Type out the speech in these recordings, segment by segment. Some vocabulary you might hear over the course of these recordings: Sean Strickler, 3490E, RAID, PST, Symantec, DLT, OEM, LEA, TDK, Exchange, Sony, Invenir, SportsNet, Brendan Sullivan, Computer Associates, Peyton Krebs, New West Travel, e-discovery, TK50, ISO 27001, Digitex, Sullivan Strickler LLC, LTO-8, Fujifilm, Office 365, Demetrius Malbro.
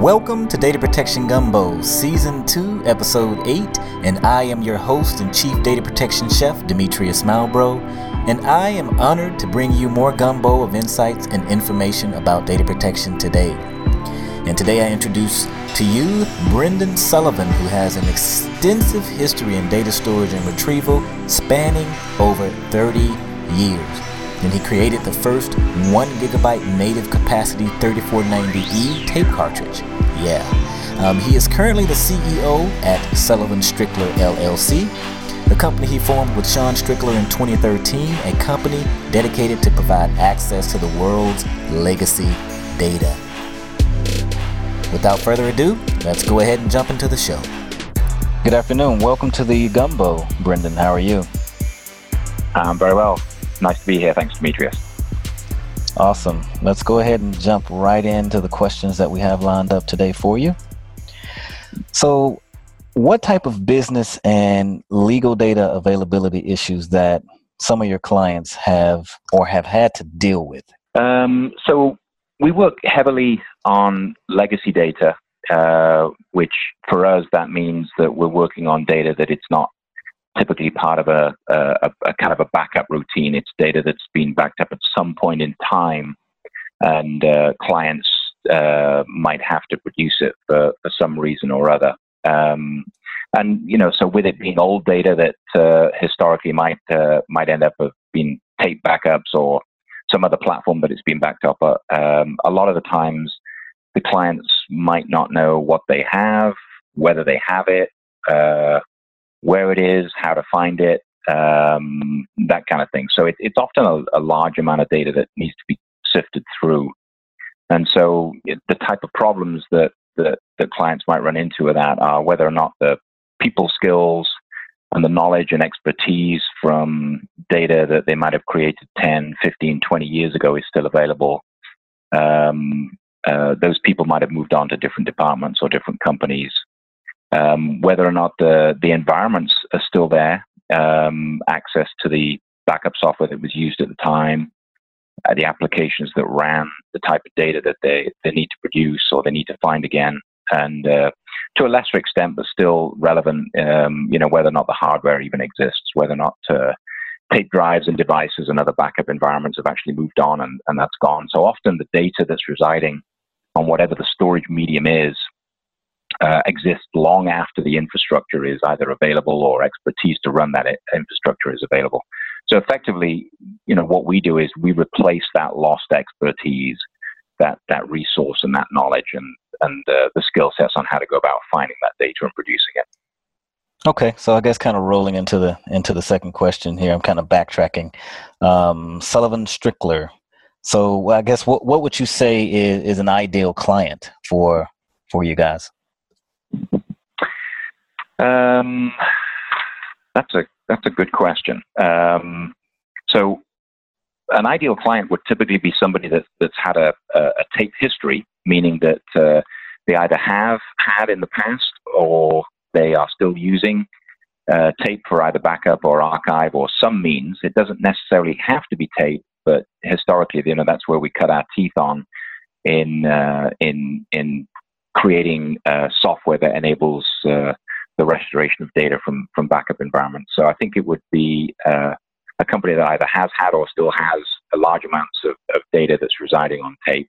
Welcome to Data Protection Gumbo, Season 2, Episode 8, and I am your host and Chief Data Protection Chef, Demetrius Malbro, and I am honored to bring you more gumbo of insights and information about data protection today. And today I introduce to you Brendan Sullivan, who has an extensive history in data storage and retrieval spanning over 30 years. And he created the first 1GB native capacity 3490E tape cartridge. He is currently the CEO at Sullivan Strickler LLC, the company he formed with Sean Strickler in 2013, a company dedicated to provide access to the world's legacy data. Without further ado, let's go ahead and jump into the show. Good afternoon. Welcome to the Gumbo. Brendan, how are you? I'm very well. Nice to be here. Thanks, Demetrius. Awesome. Let's go ahead and jump right into the questions that we have lined up today for you. So, what type of business and legal data availability issues that some of your clients have or have had to deal with? So, we work heavily on legacy data, which for us, that means that we're working on data that it's not typically part of a kind of a backup routine. It's data that's been backed up at some point in time, and clients might have to produce it for some reason or other. And you know, so with it being old data that historically might end up being tape backups or some other platform that it's been backed up. A lot of the times, the clients might not know what they have, whether they have it, where it is, how to find it, that kind of thing. So it's often a large amount of data that needs to be sifted through. And so the type of problems that clients might run into with that are whether or not the people skills and the knowledge and expertise from data that they might have created 10, 15, 20 years ago is still available. Those people might have moved on to different departments or different companies. Whether or not the environments are still there, access to the backup software that was used at the time, the applications that ran, the type of data that they need to produce or they need to find again, and to a lesser extent, but still relevant, whether or not the hardware even exists, whether or not tape drives and devices and other backup environments have actually moved on and that's gone. So often the data that's residing on whatever the storage medium is, exist long after the infrastructure is either available or expertise to run that infrastructure is available. So effectively, you know, what we do is we replace that lost expertise, that resource and that knowledge and the skill sets on how to go about finding that data and producing it. Okay, so I guess kind of rolling into the second question here, I'm kind of backtracking. Sullivan Strickler. So I guess what would you say is an ideal client for you guys? That's a good question. So an ideal client would typically be somebody that's had a tape history, meaning that they either have had in the past or they are still using tape for either backup or archive or some means. It doesn't necessarily have to be tape, but historically, you know, that's where we cut our teeth on in creating software that enables the restoration of data from backup environments. So I think it would be a company that either has had or still has a large amounts of data that's residing on tape.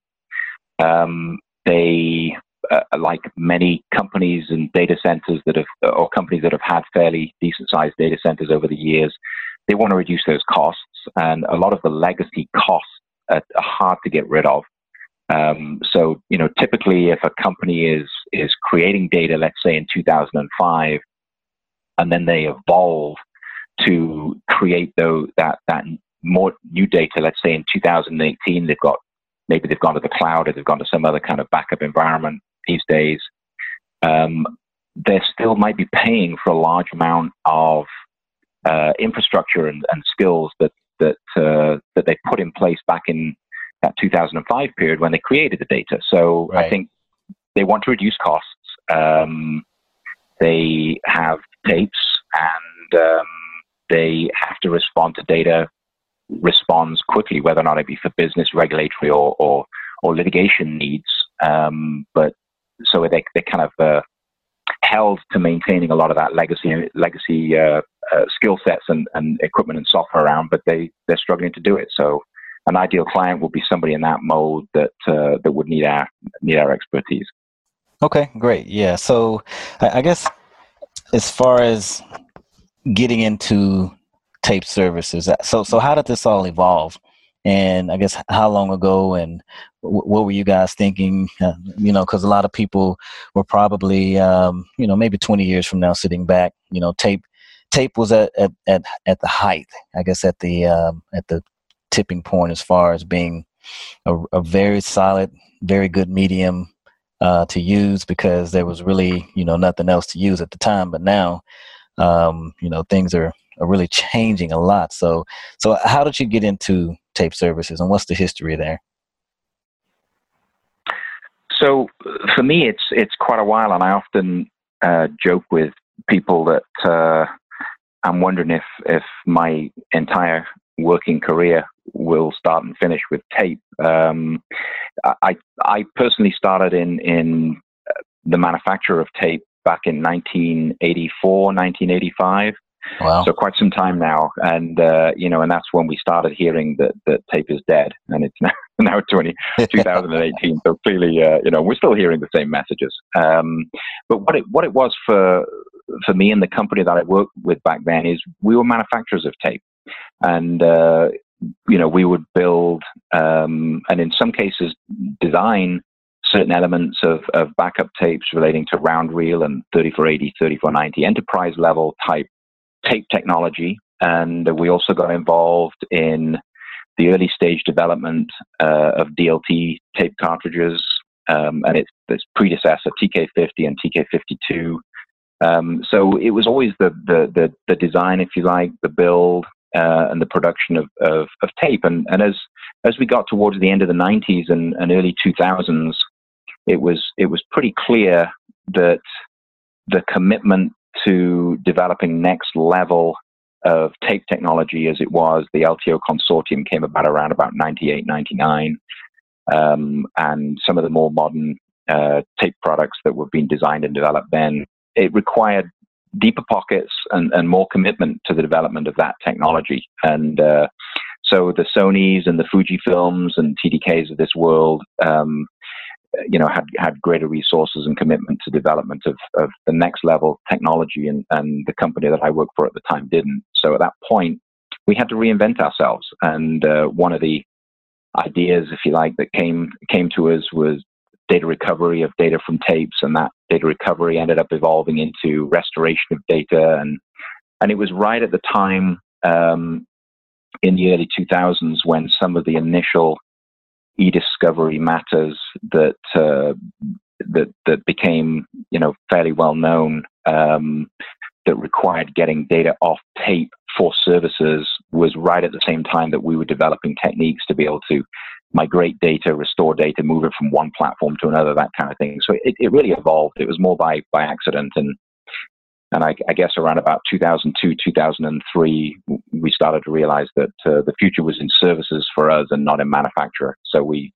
They, like many companies and data centers companies that have had fairly decent-sized data centers over the years, they want to reduce those costs. And a lot of the legacy costs are hard to get rid of. So, you know, typically if a company is creating data, let's say in 2005, and then they evolve to create that more new data, let's say in 2018, they've gone to the cloud or they've gone to some other kind of backup environment these days. They still might be paying for a large amount of infrastructure and skills that they put in place back in that 2005 period when they created the data. So right. I think they want to reduce costs. They have tapes and they have to respond to data responds quickly, whether or not it be for business, regulatory or litigation needs. But so they're kind of held to maintaining a lot of that legacy skill sets and equipment and software around, but they're struggling to do it. So an ideal client would be somebody in that mold that would need our expertise. Okay, great. Yeah. So I guess as far as getting into tape services, so how did this all evolve? And I guess how long ago, and what were you guys thinking? Because a lot of people were probably, maybe 20 years from now sitting back. Tape was at the height, I guess, at the tipping point as far as being a very solid, very good medium to use, because there was really nothing else to use at the time. But now, things are really changing a lot. So how did you get into tape services, and what's the history there? So for me, it's quite a while, and I often joke with people that I'm wondering if my entire working career will start and finish with tape. I personally started in the manufacture of tape back in 1984, 1985. Wow. So quite some time now, and and that's when we started hearing that tape is dead, and it's now 2018. So clearly, we're still hearing the same messages. But what it was for me and the company that I worked with back then is we were manufacturers of tape, and we would build and in some cases design certain elements of backup tapes relating to round reel and 3480, 3490 enterprise level type tape technology, and we also got involved in the early stage development of DLT tape cartridges, and its predecessor TK50 and TK52. So it was always the design, if you like, the build and the production of tape. And as we got towards the end of the 90s and early 2000s, it was pretty clear that the commitment to developing next level of tape technology, as it was, the LTO consortium came about around about 98, 99, and some of the more modern tape products that were being designed and developed then, it required deeper pockets and more commitment to the development of that technology. And so the Sonys and the Fujifilms and TDKs of this world, had greater resources and commitment to development of the next level technology, and the company that I worked for at the time didn't. So at that point, we had to reinvent ourselves. And one of the ideas, if you like, that came to us was data recovery of data from tapes, and that data recovery ended up evolving into restoration of data. And it was right at the time in the early 2000s when some of the initial e-discovery matters that became fairly well known, that required getting data off tape for services, was right at the same time that we were developing techniques to be able to migrate data, restore data, move it from one platform to another, that kind of thing. So it really evolved. It was more by accident, and I guess around about 2002, 2003, we started to realize that the future was in services for us and not in manufacture. So we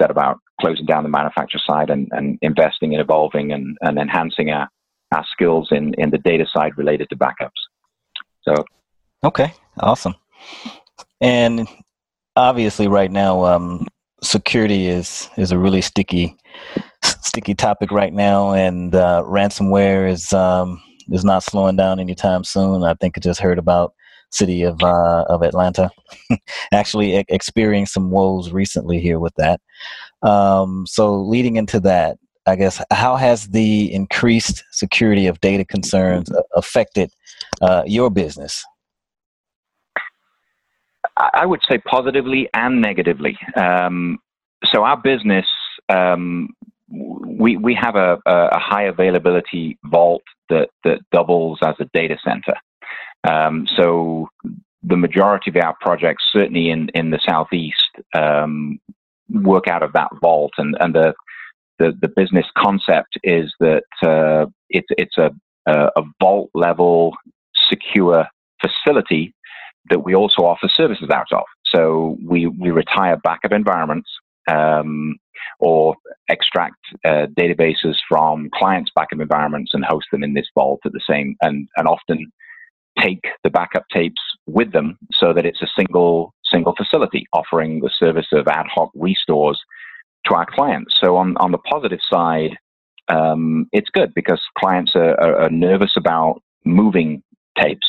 set about closing down the manufacture side and investing and evolving and enhancing our skills in the data side related to backups. So, okay, awesome. And obviously right now, security is a really sticky topic right now, and ransomware is not slowing down anytime soon. I think I just heard about city of Atlanta actually experiencing some woes recently here with that. So leading into that, I guess, how has the increased security of data concerns affected your business? I would say positively and negatively. So our business, we have a high availability vault that doubles as a data center. So the majority of our projects, certainly in the Southeast, work out of that vault. And the business concept is that it's a vault level secure facility that we also offer services out of. So we retire backup environments. or extract databases from clients' backup environments and host them in this vault at the same, and often take the backup tapes with them so that it's a single facility offering the service of ad hoc restores to our clients. So on the positive side, it's good because clients are nervous about moving tapes.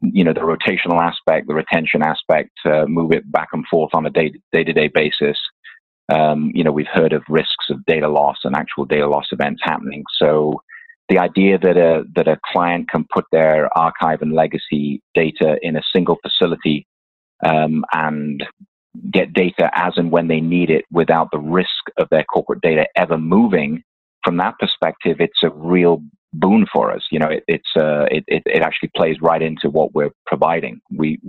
You know, the rotational aspect, the retention aspect, move it back and forth on a day-to-day basis. You know, we've heard of risks of data loss and actual data loss events happening. So the idea that a client can put their archive and legacy data in a single facility and get data as and when they need it without the risk of their corporate data ever moving, from that perspective, it's a real boon for us. You know, it actually plays right into what we're providing. We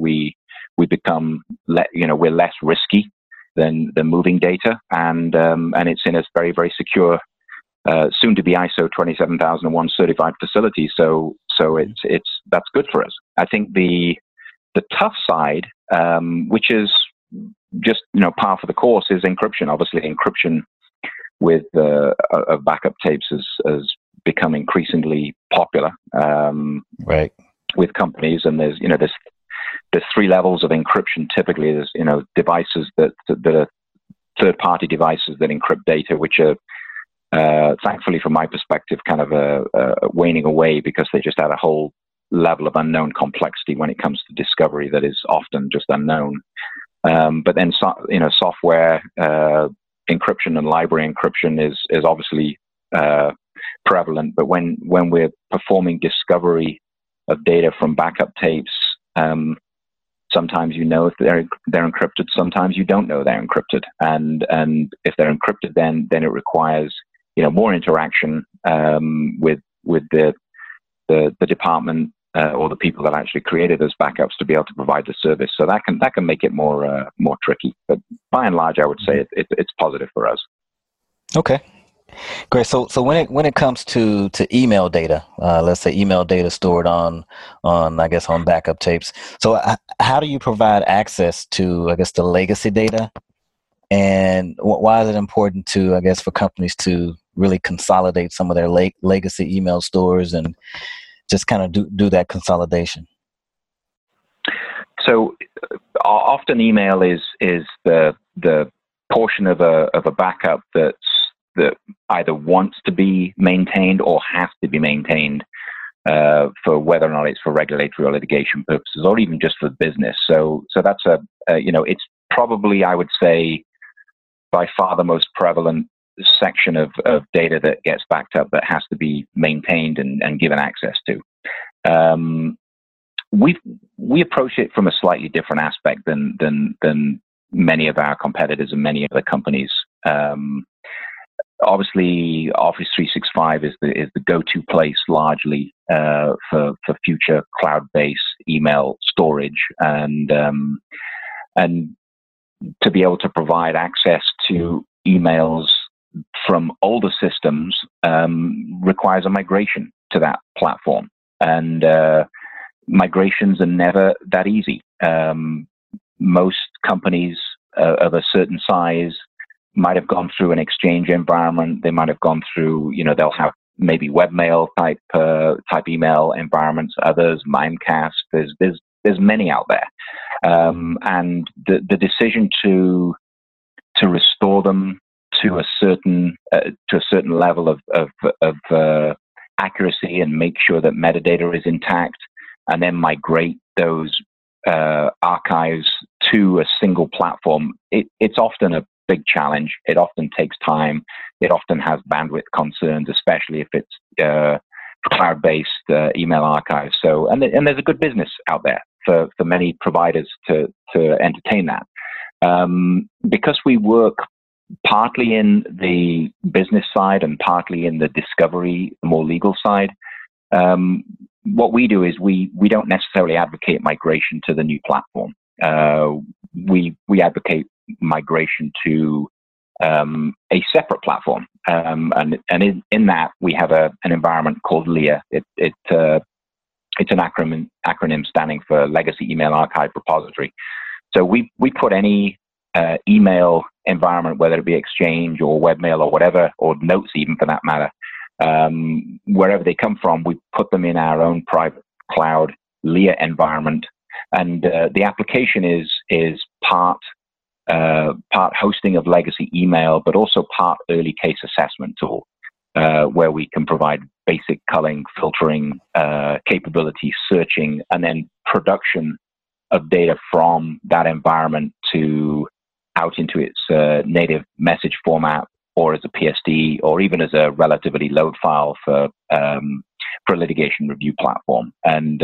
become, we're less risky than moving data, and it's in a very, very secure, soon to be ISO 27001 certified facility. So that's good for us. I think the tough side, which is just par for the course, is encryption. Obviously, encryption with backup tapes has become increasingly popular right with companies, and there's three levels of encryption typically. There's devices that are third-party devices that encrypt data, which are thankfully from my perspective kind of waning away because they just add a whole level of unknown complexity when it comes to discovery that is often just unknown. But then software encryption and library encryption is obviously prevalent, but when we're performing discovery of data from backup tapes, sometimes you know if they're encrypted, sometimes you don't know they're encrypted, and if they're encrypted, then it requires more interaction with the department or the people that actually created those backups to be able to provide the service. So that can make it more tricky. But by and large, I would say it's positive for us. Okay. Great. So when it comes to email data, let's say email data stored on backup tapes. So how do you provide access to, the legacy data? And why is it important for companies to really consolidate some of their legacy email stores and just kind of do that consolidation? So often email is the portion of a backup that either wants to be maintained or has to be maintained for whether or not it's for regulatory or litigation purposes, or even just for business. So that's it's probably, I would say, by far the most prevalent section of data that gets backed up that has to be maintained and given access to. We approach it from a slightly different aspect than many of our competitors and many other companies. Obviously, Office 365 is the go-to place largely for future cloud-based email storage, and to be able to provide access to emails from older systems requires a migration to that platform, and migrations are never that easy. Most companies of a certain size might have gone through an Exchange environment. They might have gone through, they'll have maybe webmail type email environments. Others, Mimecast. There's many out there, and the decision to restore them to a certain level of accuracy and make sure that metadata is intact, and then migrate those archives to a single platform. It's often a big challenge. It often takes time. It often has bandwidth concerns, especially if it's cloud-based email archives. So, and there's a good business out there for many providers to entertain that. Because we work partly in the business side and partly in the discovery, more legal side, what we do is we don't necessarily advocate migration to the new platform. We advocate migration to a separate platform, and in that we have an environment called LEA. It's an acronym standing for Legacy Email Archive Repository. So we put any email environment, whether it be Exchange or webmail or whatever, or notes even for that matter, wherever they come from, we put them in our own private cloud LEA environment, and the application is part hosting of legacy email, but also part early case assessment tool, where we can provide basic culling, filtering, capability, searching, and then production of data from that environment to out into its native message format, or as a PST, or even as a relativity load file for a litigation review platform. And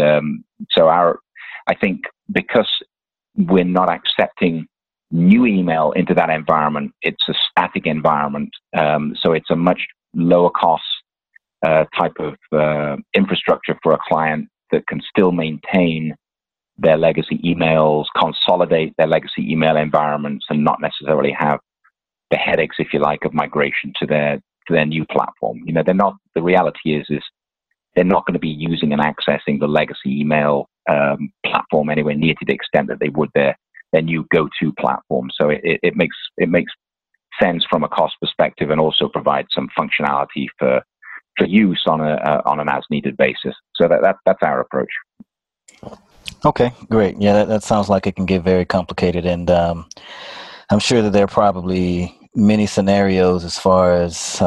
so I think because we're not accepting new email into that environment, it's a static environment. So it's a much lower cost type of infrastructure for a client that can still maintain their legacy emails, consolidate their legacy email environments, and not necessarily have the headaches, if you like, of migration to their new platform. You know, they're not. The reality is they're not going to be using and accessing the legacy email platform anywhere near to the extent that they would their new go-to platform. So it makes sense from a cost perspective, and also provides some functionality for use on an as-needed basis. So that's our approach. Okay, great. Yeah, that sounds like it can get very complicated, and I'm sure that there are probably many scenarios as far as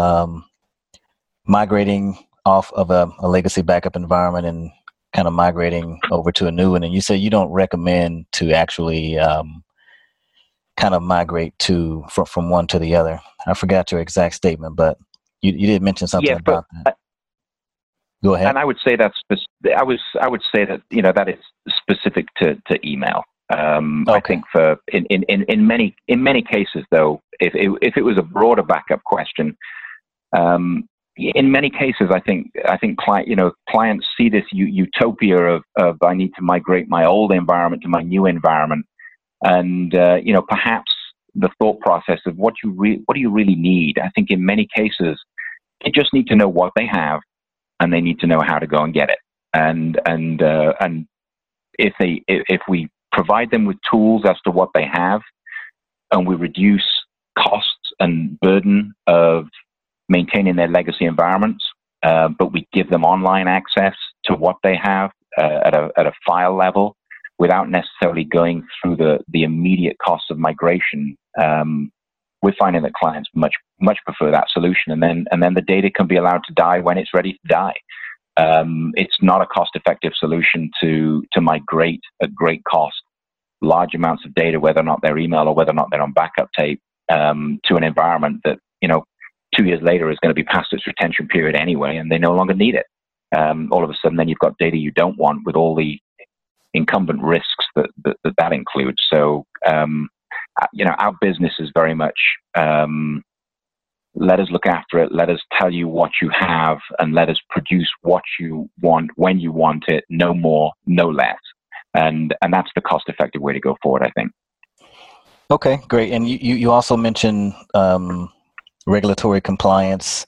migrating off of a legacy backup environment and kind of migrating over to a new one. And you say you don't recommend to actually kind of migrate from one to the other. I forgot your exact statement, but you did mention something about that. Go ahead. And I would say that's I would say that you know, that is specific to email. Okay. I think in many cases, though, if it was a broader backup question, in many cases, I think clients see this utopia of I need to migrate my old environment to my new environment, and perhaps the thought process of what do you really need. I think in many cases, they just need to know what they have, and they need to know how to go and get it. And if we provide them with tools as to what they have, and we reduce costs and burden of maintaining their legacy environments, but we give them online access to what they have at a file level without necessarily going through the immediate costs of migration. We're finding that clients much prefer that solution, and then the data can be allowed to die when it's ready to die. It's not a cost-effective solution to migrate at great cost large amounts of data, whether or not they're email or whether or not they're on backup tape, to an environment that 2 years later is going to be past its retention period anyway, and they no longer need it. All of a sudden, then you've got data you don't want with all the incumbent risks that includes. So our business is very much let us look after it, let us tell you what you have, and let us produce what you want when you want it, no more, no less. And that's the cost-effective way to go forward, I think. Okay, great. And you also mentioned regulatory compliance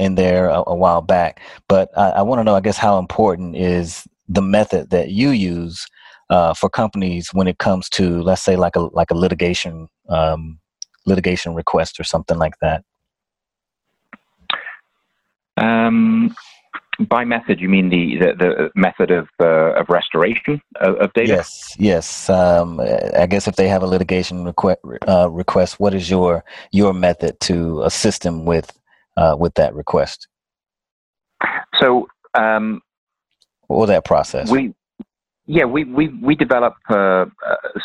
in there a while back. But I want to know, I guess, how important is the method that you use for companies when it comes to, let's say, like a litigation request or something like that? By method, you mean the method of restoration of data? Yes. I guess if they have a litigation request, what is your method to assist them with that request? So, or that process? We develop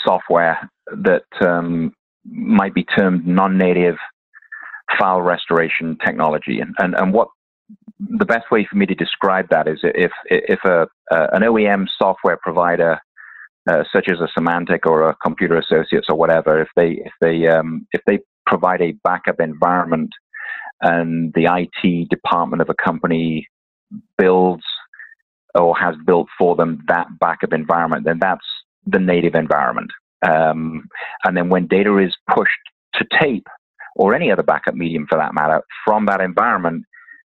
software that might be termed non-native file restoration technology, and what the best way for me to describe that is if an OEM software provider, such as a Symantec or a Computer Associates or whatever, if they provide a backup environment, and the IT department of a company builds or has built for them that backup environment, then that's the native environment. And then when data is pushed to tape or any other backup medium for that matter from that environment,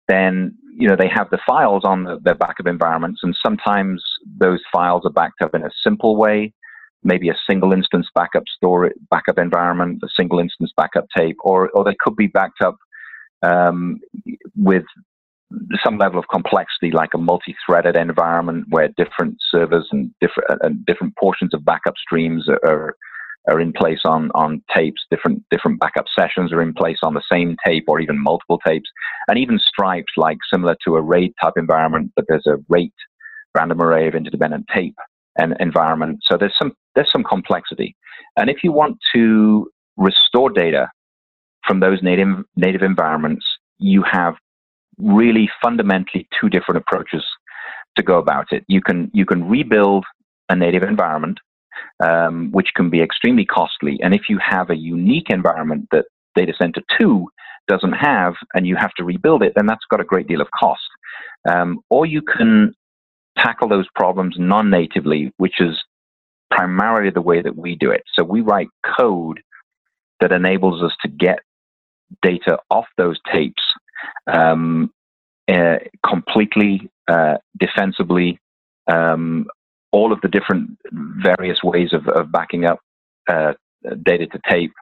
then they have the files on their backup environments, and sometimes those files are backed up in a simple way. maybe a single instance backup storage, backup environment, a single instance backup tape, or they could be backed up with some level of complexity, like a multi-threaded environment where different servers and different portions of backup streams are in place on tapes, different backup sessions are in place on the same tape or even multiple tapes, and even stripes, like similar to a RAID type environment, but there's a RAID, random array of interdependent tape, and environment. So there's some complexity. And if you want to restore data from those native environments, you have really fundamentally two different approaches to go about it. You can rebuild a native environment, which can be extremely costly. And if you have a unique environment that Data Center 2 doesn't have, and you have to rebuild it, then that's got a great deal of cost. Or you can tackle those problems non-natively, which is primarily the way that we do it. So we write code that enables us to get data off those tapes completely, defensibly, all of the different various ways of backing up data to tape,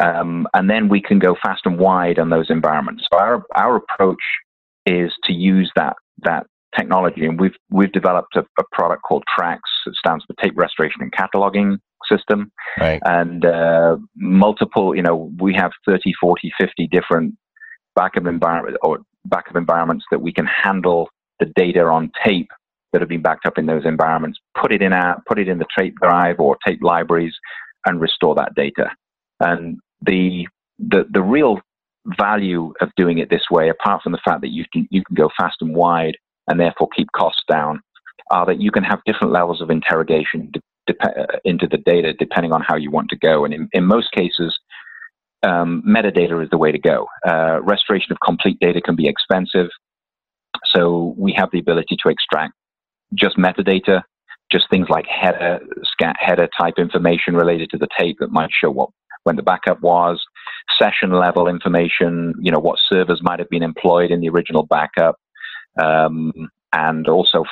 and then we can go fast and wide on those environments. So our approach is to use that technology, and we've developed a product called TRAX. It stands for Tape Restoration and Cataloging System. Right. And multiple, we have 30, 40, 50 different backup environments that we can handle the data on tape that have been backed up in those environments, put it in the tape drive or tape libraries, and restore that data. And the real value of doing it this way, apart from the fact that you can go fast and wide, and therefore keep costs down, are that you can have different levels of interrogation into the data depending on how you want to go. And in most cases, metadata is the way to go. Restoration of complete data can be expensive, so we have the ability to extract just metadata, just things like header type information related to the tape that might show when the backup was, session level information, what servers might have been employed in the original backup, and also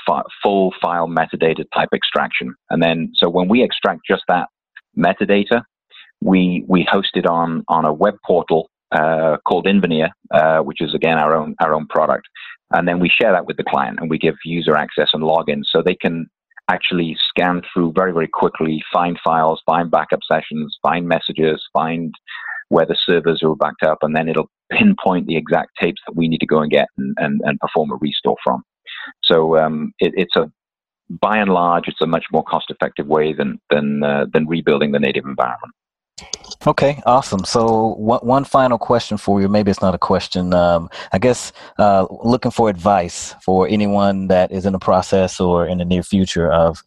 full file metadata type extraction. And then, so when we extract just that metadata, we host it on a web portal called Invenir, which is again our own product. And then we share that with the client, and we give user access and login, so they can actually scan through very, very quickly, find files, find backup sessions, find messages, find where the servers are backed up, and then it'll pinpoint the exact tapes that we need to go and get and perform a restore from. So by and large, it's a much more cost-effective way than rebuilding the native environment. Okay, awesome. So one final question for you. Maybe it's not a question. I guess looking for advice for anyone that is in the process or in the near future of,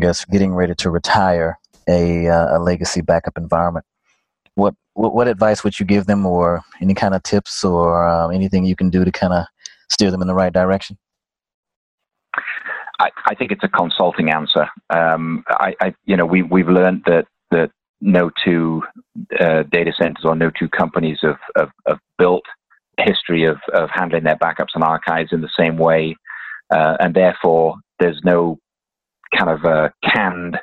getting ready to retire a legacy backup environment. What advice would you give them, or any kind of tips, or anything you can do to kind of steer them in the right direction? I think it's a consulting answer. We've learned that no two data centers or no two companies have built history of handling their backups and archives in the same way, and therefore there's no kind of a canned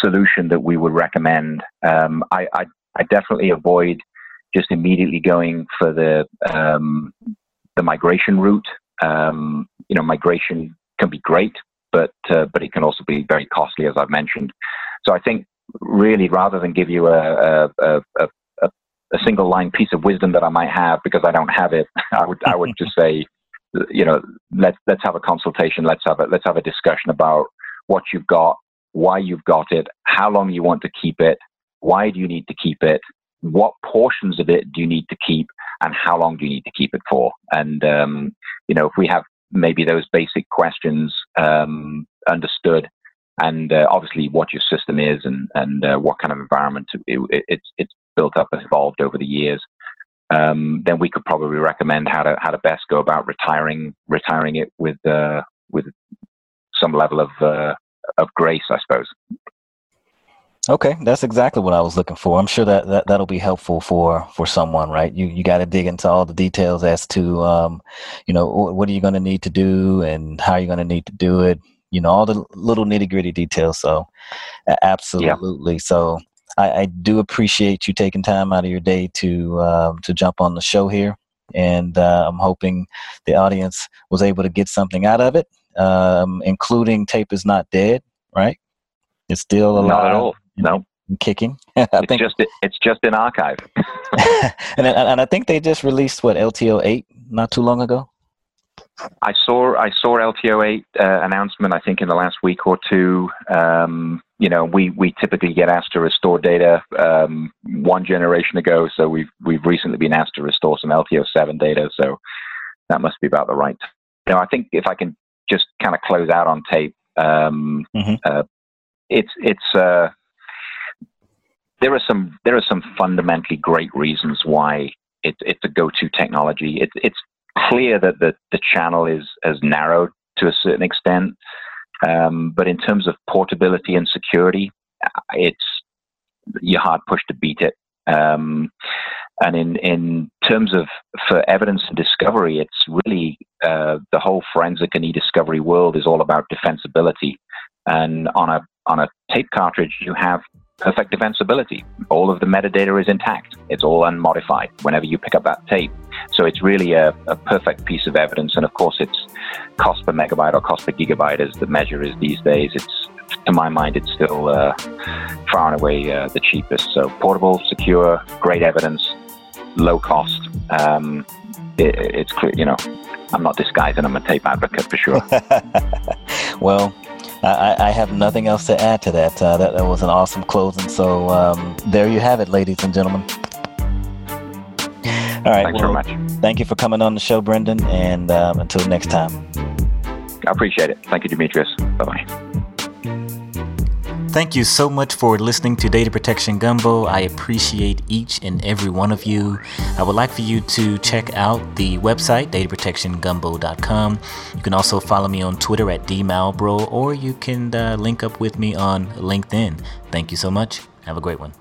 solution that we would recommend. I definitely avoid just immediately going for the migration route. Migration can be great, but it can also be very costly, as I've mentioned. So I think really, rather than give you a single line piece of wisdom that I might have, because I don't have it, I would just say, let's have a consultation. Let's have a discussion about what you've got, why you've got it, how long you want to keep it, why do you need to keep it, what portions of it do you need to keep, and how long do you need to keep it for? And, if we have maybe those basic questions understood, and obviously what your system is and what kind of environment it's built up and evolved over the years, then we could probably recommend how to best go about retiring it with some level of grace, I suppose. Okay, that's exactly what I was looking for. I'm sure that'll be helpful for someone, right? You got to dig into all the details as to, what are you going to need to do, and how you're going to need to do it, you know, all the little nitty gritty details. So absolutely. Yeah. So I do appreciate you taking time out of your day to jump on the show here. And I'm hoping the audience was able to get something out of it, including Tape is Not Dead, right? It's still alive. Not at all. No. Kicking. I think it's just an archive. and I think they just released, what, LTO-8 not too long ago? I saw LTO-8 announcement, I think, in the last week or two. You know, we typically get asked to restore data one generation ago, so we've recently been asked to restore some LTO-7 data, so that must be about the right time. You know, I think if I can just kind of close out on Tape, there are some fundamentally great reasons why it's a go-to technology. It's clear that the channel has narrowed to a certain extent. But in terms of portability and security, you're hard pushed to beat it. And in terms of for evidence and discovery, it's really the whole forensic and e-discovery world is all about defensibility. And on a tape cartridge, you have perfect defensibility. All of the metadata is intact. It's all unmodified whenever you pick up that tape. So it's really a perfect piece of evidence. And of course, it's cost per megabyte or cost per gigabyte as the measure is these days. It's, to my mind, it's still far and away the cheapest. So portable, secure, great evidence, low cost. It's clear, you know, I'm not disguising, I'm a tape advocate for sure. Well, I have nothing else to add to that. That was an awesome closing. So there you have it, ladies and gentlemen. All right. Thanks very much. Thank you for coming on the show, Brendan. And until next time. I appreciate it. Thank you, Demetrius. Bye-bye. Thank you so much for listening to Data Protection Gumbo. I appreciate each and every one of you. I would like for you to check out the website, dataprotectiongumbo.com. You can also follow me on Twitter at dmalbro, or you can link up with me on LinkedIn. Thank you so much. Have a great one.